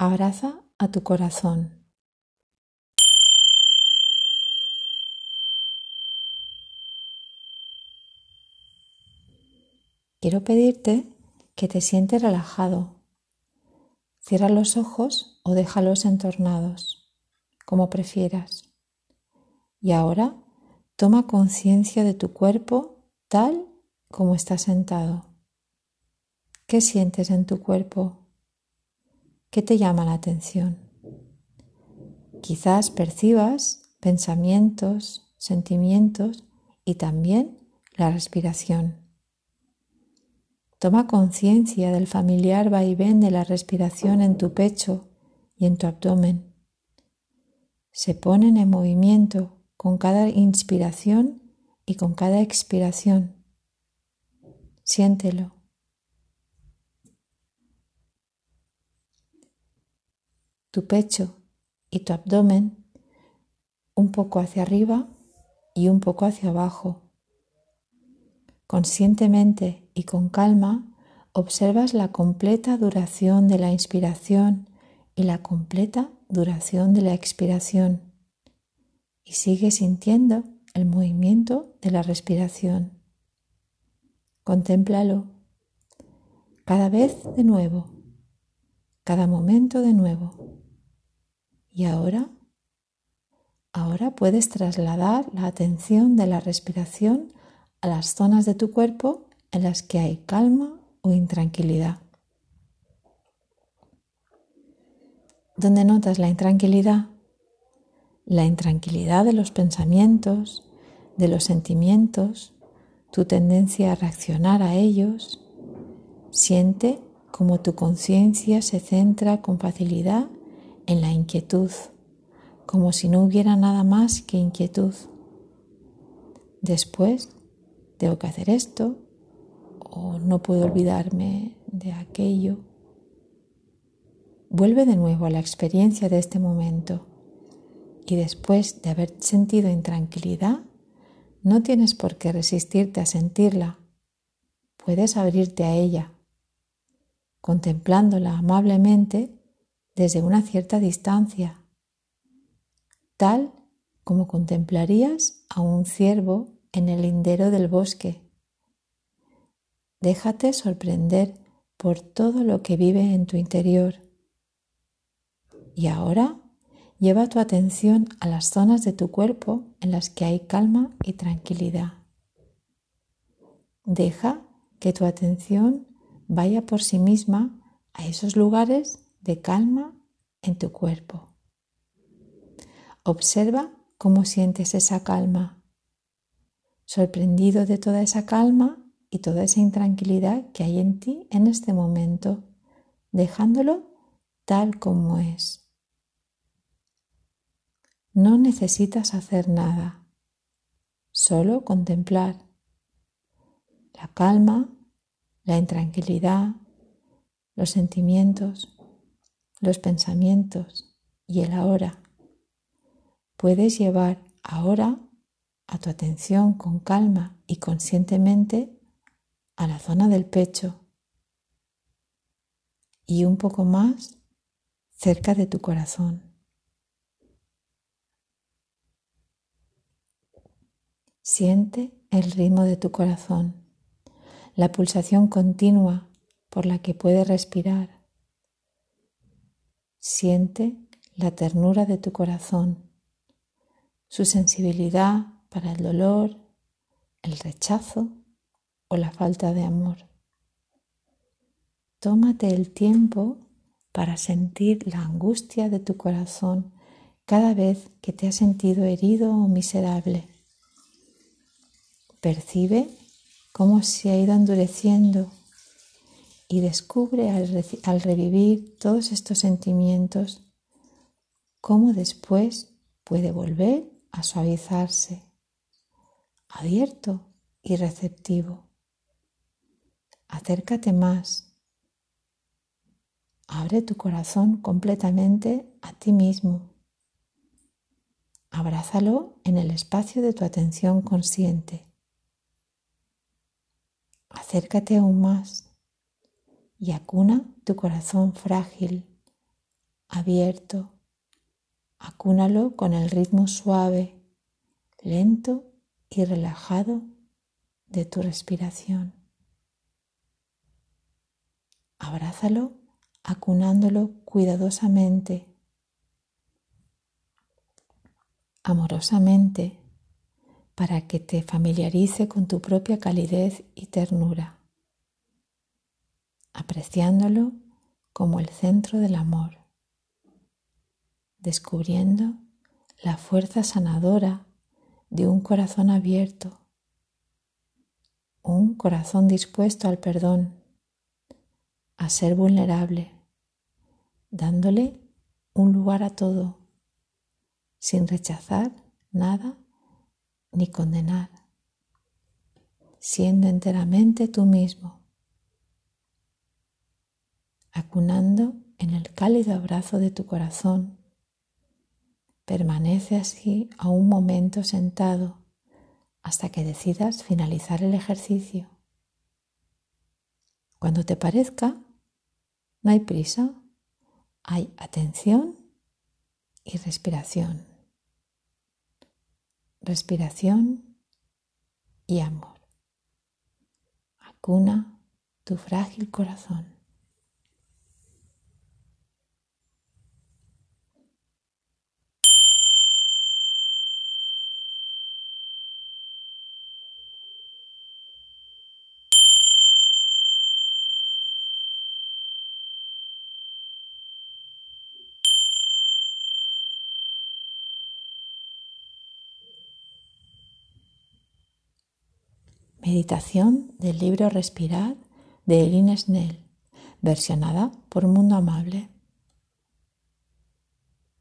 Abraza a tu corazón. Quiero pedirte que te sientes relajado. Cierra los ojos o déjalos entornados, como prefieras. Y ahora toma conciencia de tu cuerpo tal como está sentado. ¿Qué sientes en tu cuerpo? ¿Qué te llama la atención? Quizás percibas pensamientos, sentimientos y también la respiración. Toma conciencia del familiar vaivén de la respiración en tu pecho y en tu abdomen. Se ponen en movimiento con cada inspiración y con cada expiración. Siéntelo. Tu pecho y tu abdomen un poco hacia arriba y un poco hacia abajo. Conscientemente y con calma observas la completa duración de la inspiración y la completa duración de la expiración y sigue sintiendo el movimiento de la respiración. Contémplalo cada vez de nuevo, cada momento de nuevo. Y ahora puedes trasladar la atención de la respiración a las zonas de tu cuerpo en las que hay calma o intranquilidad. ¿Dónde notas la intranquilidad? La intranquilidad de los pensamientos, de los sentimientos, tu tendencia a reaccionar a ellos. Siente cómo tu conciencia se centra con facilidad en la inquietud, como si no hubiera nada más que inquietud. Después, tengo que hacer esto, o no puedo olvidarme de aquello. Vuelve de nuevo a la experiencia de este momento, y después de haber sentido intranquilidad, no tienes por qué resistirte a sentirla. Puedes abrirte a ella, contemplándola amablemente desde una cierta distancia, tal como contemplarías a un ciervo en el lindero del bosque. Déjate sorprender por todo lo que vive en tu interior. Y ahora lleva tu atención a las zonas de tu cuerpo en las que hay calma y tranquilidad. Deja que tu atención vaya por sí misma a esos lugares de calma en tu cuerpo. Observa cómo sientes esa calma, sorprendido de toda esa calma y toda esa intranquilidad que hay en ti en este momento, dejándolo tal como es. No necesitas hacer nada, solo contemplar la calma, la intranquilidad, los sentimientos, los pensamientos y el ahora. Puedes llevar ahora a tu atención con calma y conscientemente a la zona del pecho y un poco más cerca de tu corazón. Siente el ritmo de tu corazón, la pulsación continua por la que puedes respirar. Siente la ternura de tu corazón, su sensibilidad para el dolor, el rechazo o la falta de amor. Tómate el tiempo para sentir la angustia de tu corazón cada vez que te has sentido herido o miserable. Percibe cómo se ha ido endureciendo y descubre al revivir todos estos sentimientos cómo después puede volver a suavizarse, abierto y receptivo. Acércate más. Abre tu corazón completamente a ti mismo. Abrázalo en el espacio de tu atención consciente. Acércate aún más y acuna tu corazón frágil, abierto. Acúnalo con el ritmo suave, lento y relajado de tu respiración. Abrázalo acunándolo cuidadosamente, amorosamente, para que te familiarice con tu propia calidez y ternura, apreciándolo como el centro del amor, descubriendo la fuerza sanadora de un corazón abierto, un corazón dispuesto al perdón, a ser vulnerable, dándole un lugar a todo, sin rechazar nada ni condenar, siendo enteramente tú mismo, acunando en el cálido abrazo de tu corazón. Permanece así a un momento sentado hasta que decidas finalizar el ejercicio. Cuando te parezca, no hay prisa, hay atención y respiración. Respiración y amor. Acuna tu frágil corazón. Meditación del libro Respirar de Eileen Snell, versionada por Mundo Amable.